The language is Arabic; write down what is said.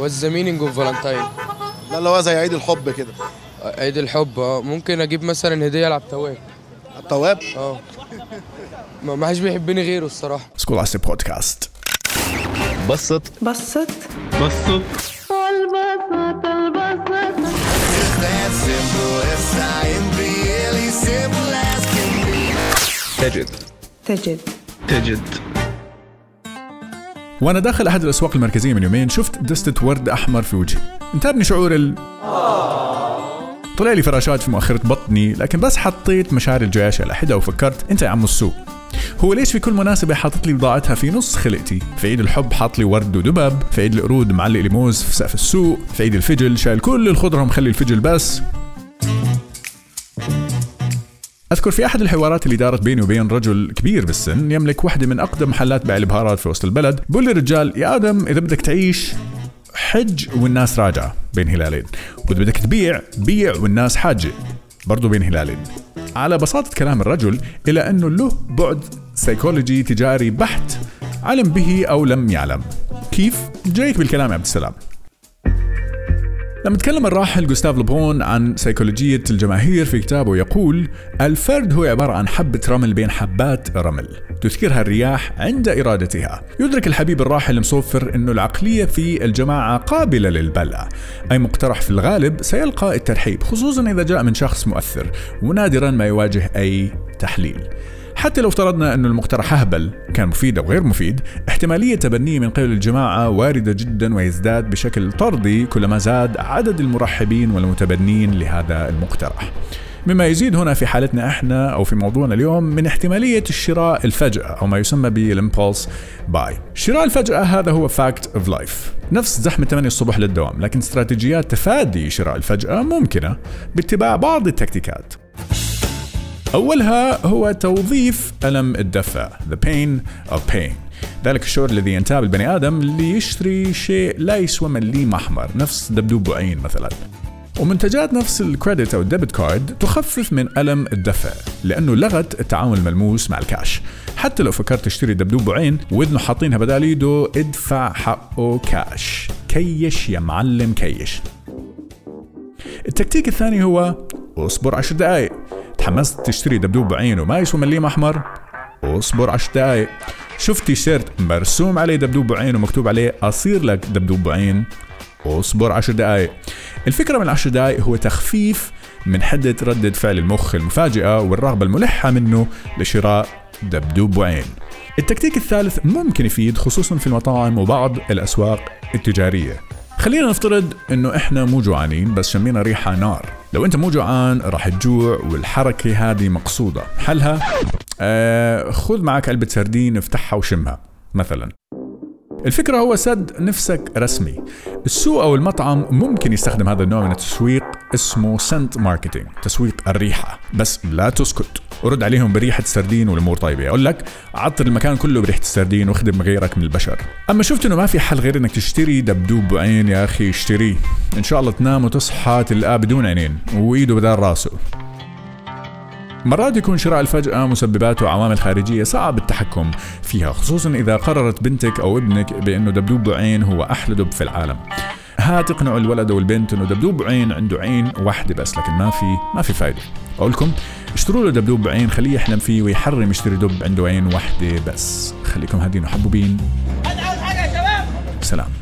What's the meaning of Valentine؟ ده اللي هو زي عيد الحب كده. عيد الحب ممكن اجيب مثلا هديه لعبد التواب. ما حدش بيحبني غيره الصراحه. سكول عسل بودكاست. بسط تجد. وانا داخل احد الاسواق المركزيه من يومين شفت دستة ورد احمر في وجهي، انتابني شعور طلع لي فراشات في مؤخرة بطني، لكن بس حطيت مشاعر الجياش على حدة وفكرت انت يا عم السوق هو ليش في كل مناسبة حاطط لي بضاعتها في نص خلقتي؟ في عيد الحب حاط لي ورد ودبب، في عيد القرود معلق لي موز في سقف السوق، في عيد الفجل شايل كل الخضرة ومخلي الفجل بس. أذكر في أحد الحوارات اللي دارت بيني وبين رجل كبير بالسن يملك واحدة من أقدم محلات بيع البهارات في وسط البلد، بقول لي رجال يا آدم إذا بدك تعيش حج والناس راجعة بين هلالين، وإذا بدك تبيع بيع والناس حاجة برضو بين هلالين. على بساطة كلام الرجل إلى أنه له بعد سيكولوجي تجاري بحت، علم به أو لم يعلم. كيف؟ جايك بالكلام يا عبد السلام. لما تكلم الراحل غوستاف لوبون عن سيكولوجية الجماهير في كتابه يقول: الفرد هو عبارة عن حبة رمل بين حبات رمل تذكرها الرياح عند إرادتها. يدرك الحبيب الراحل مصوفر أنه العقلية في الجماعة قابلة للبلع، أي مقترح في الغالب سيلقى الترحيب، خصوصا إذا جاء من شخص مؤثر، ونادرا ما يواجه أي تحليل. حتى لو افترضنا أن المقترح أهبل كان مفيد أو غير مفيد، احتمالية تبنيه من قبل الجماعة واردة جدا، ويزداد بشكل طردي كلما زاد عدد المرحبين والمتبنين لهذا المقترح، مما يزيد هنا في حالتنا احنا أو في موضوعنا اليوم من احتمالية الشراء الفجأة أو ما يسمى بالإمبولس باي. شراء الفجأة هذا هو فاكت اوف لايف، نفس زحمة 8 الصبح للدوام، لكن استراتيجيات تفادي شراء الفجأة ممكنة باتباع بعض التكتيكات. أولها هو توظيف ألم الدفع The Pain of Pain، ذلك الشعور الذي ينتاب البني آدم اللي يشتري شيء لا يسوى ملي محمر، نفس دبدوب بعين مثلا. ومنتجات نفس الكريدت أو الديبت كارد تخفف من ألم الدفع، لأنه لغت التعامل الملموس مع الكاش. حتى لو فكرت تشتري دبدوب بعين وإذنه حاطينها بدال يده، ادفع حقه كاش. كيش يا معلم كيش. التكتيك الثاني هو اصبر 10 دقائق. تحمست تشتري دبدوب بعين وما يسوى مليم أحمر، اصبر 10 دقائق. شفت تيشيرت مرسوم عليه دبدوب بعين ومكتوب عليه أصير لك دبدوب بعين، اصبر 10 دقائق. الفكرة من 10 دقائق هو تخفيف من حدة ردة فعل المخ المفاجئة والرغبة الملحة منه لشراء دبدوب بعين. التكتيك الثالث ممكن يفيد خصوصا في المطاعم وبعض الأسواق التجارية. خلينا نفترض انه احنا مو جوعانين بس شمينا ريحة نار. لو انت مو جوعان راح تجوع، والحركة هذه مقصودة. حلها خذ معك علبة سردين، افتحها وشمها مثلا. الفكرة هو سد نفسك رسمي. السوق او المطعم ممكن يستخدم هذا النوع من التسويق، اسمه سنت ماركتينج، تسويق الريحة. بس لا تسكت، ورد عليهم بريحة سردين والأمور طيبة. يقول لك عطر المكان كله بريحة السردين واخدم غيرك من البشر. أما شفت إنه ما في حل غير إنك تشتري دبدوب بعين، يا أخي اشتريه، إن شاء الله تنام وتصحى تلقى بدون عينين وإيده بدل راسه. مرات يكون شراء الفجأة مسبباته عوامل خارجية صعب التحكم فيها، خصوصا إذا قررت بنتك أو ابنك بأنه دبدوب بعين هو أحلى دب في العالم. ها تقنع الولد والبنت إنه دبدوب عين عنده عين واحدة بس، لكن ما في فايدة. أقولكم اشتروا له دبدوب بعين، خليه يحلم فيه ويحرم يشتري دب عنده عين واحدة بس. خليكم هادين وحبوبين. الآن حاجة يا شباب. سلام.